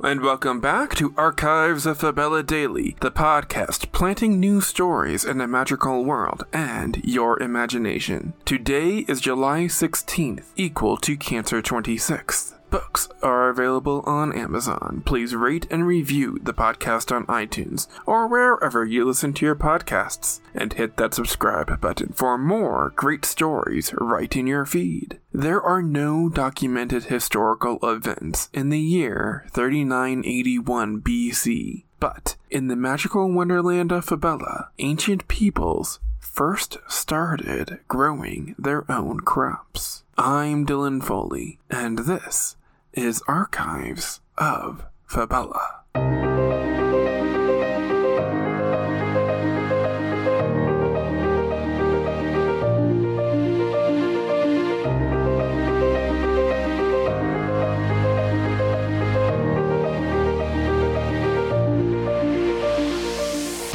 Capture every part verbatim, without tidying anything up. And welcome back to Archives of Fabella Daily, the podcast planting new stories in a magical world and your imagination. Today is July sixteenth, equal to Cancer twenty-sixth. Books are available on Amazon. Please rate and review the podcast on iTunes or wherever you listen to your podcasts, and hit that subscribe button for more great stories right in your feed. There are no documented historical events in the year thirty-nine eighty-one B C, but in the magical wonderland of Fabella, ancient peoples first started growing their own crops. I'm Dylan Foley, and this is Archives of Fabella.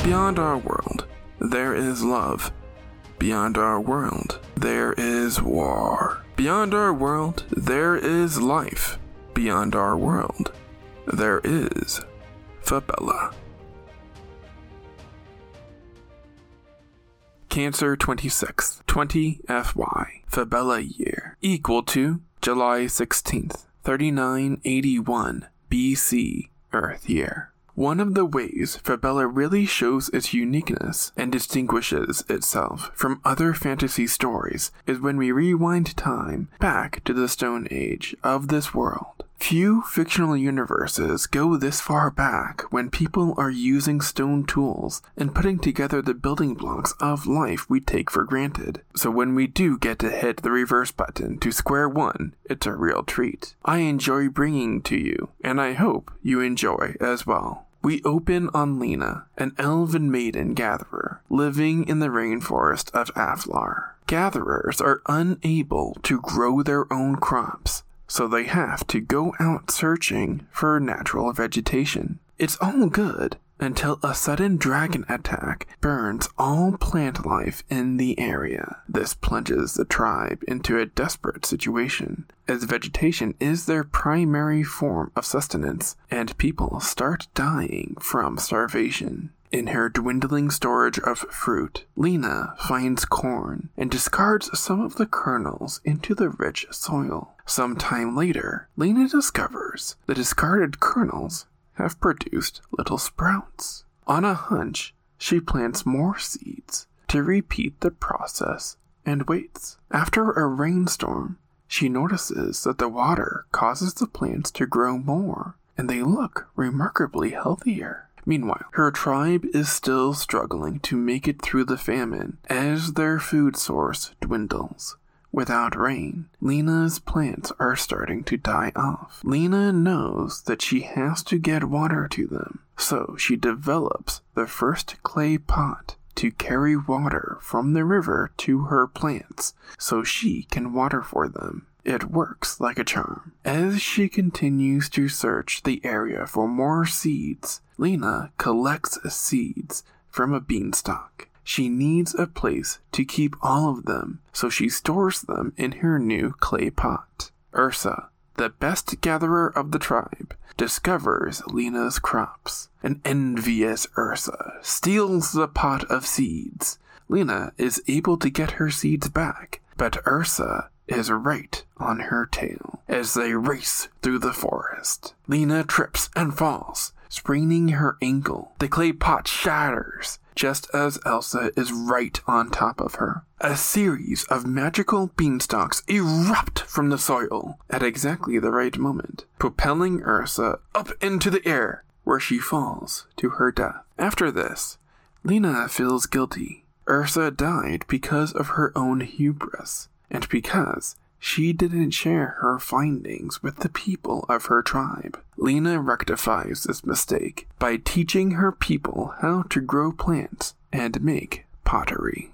Beyond our world, there is love. Beyond our world, there is war. Beyond our world, there is life. Beyond our world, there is Fabella. Cancer twenty-sixth, twenty F Y, Fabella year, equal to July sixteenth, thirty-nine eighty-one B C, Earth year. One of the ways Fabella really shows its uniqueness and distinguishes itself from other fantasy stories is when we rewind time back to the Stone Age of this world. Few fictional universes go this far back when people are using stone tools and putting together the building blocks of life we take for granted. So when we do get to hit the reverse button to square one, it's a real treat. I enjoy bringing to you, and I hope you enjoy as well. We open on Lena, an elven maiden gatherer, living in the rainforest of Aflar. Gatherers are unable to grow their own crops, so they have to go out searching for natural vegetation. It's all good until a sudden dragon attack burns all plant life in the area. This plunges the tribe into a desperate situation, as vegetation is their primary form of sustenance, and people start dying from starvation. In her dwindling storage of fruit, Lena finds corn and discards some of the kernels into the rich soil. Sometime later, Lena discovers the discarded kernels have produced little sprouts. On a hunch, she plants more seeds to repeat the process and waits. After a rainstorm, she notices that the water causes the plants to grow more, and they look remarkably healthier. Meanwhile, her tribe is still struggling to make it through the famine as their food source dwindles. Without rain, Lena's plants are starting to die off. Lena knows that she has to get water to them, so she develops the first clay pot to carry water from the river to her plants so she can water for them. It works like a charm. As she continues to search the area for more seeds, Lena collects seeds from a beanstalk. She needs a place to keep all of them, so she stores them in her new clay pot. Ursa, the best gatherer of the tribe, discovers Lena's crops. An envious Ursa steals the pot of seeds. Lena is able to get her seeds back, but Ursa is right on her tail. As they race through the forest, Lena trips and falls, spraining her ankle. The clay pot shatters just as Elsa is right on top of her. A series of magical beanstalks erupt from the soil at exactly the right moment, propelling Ursa up into the air, where she falls to her death. After this, Lena feels guilty. Ursa died because of her own hubris, and because she didn't share her findings with the people of her tribe. Lena rectifies this mistake by teaching her people how to grow plants and make pottery.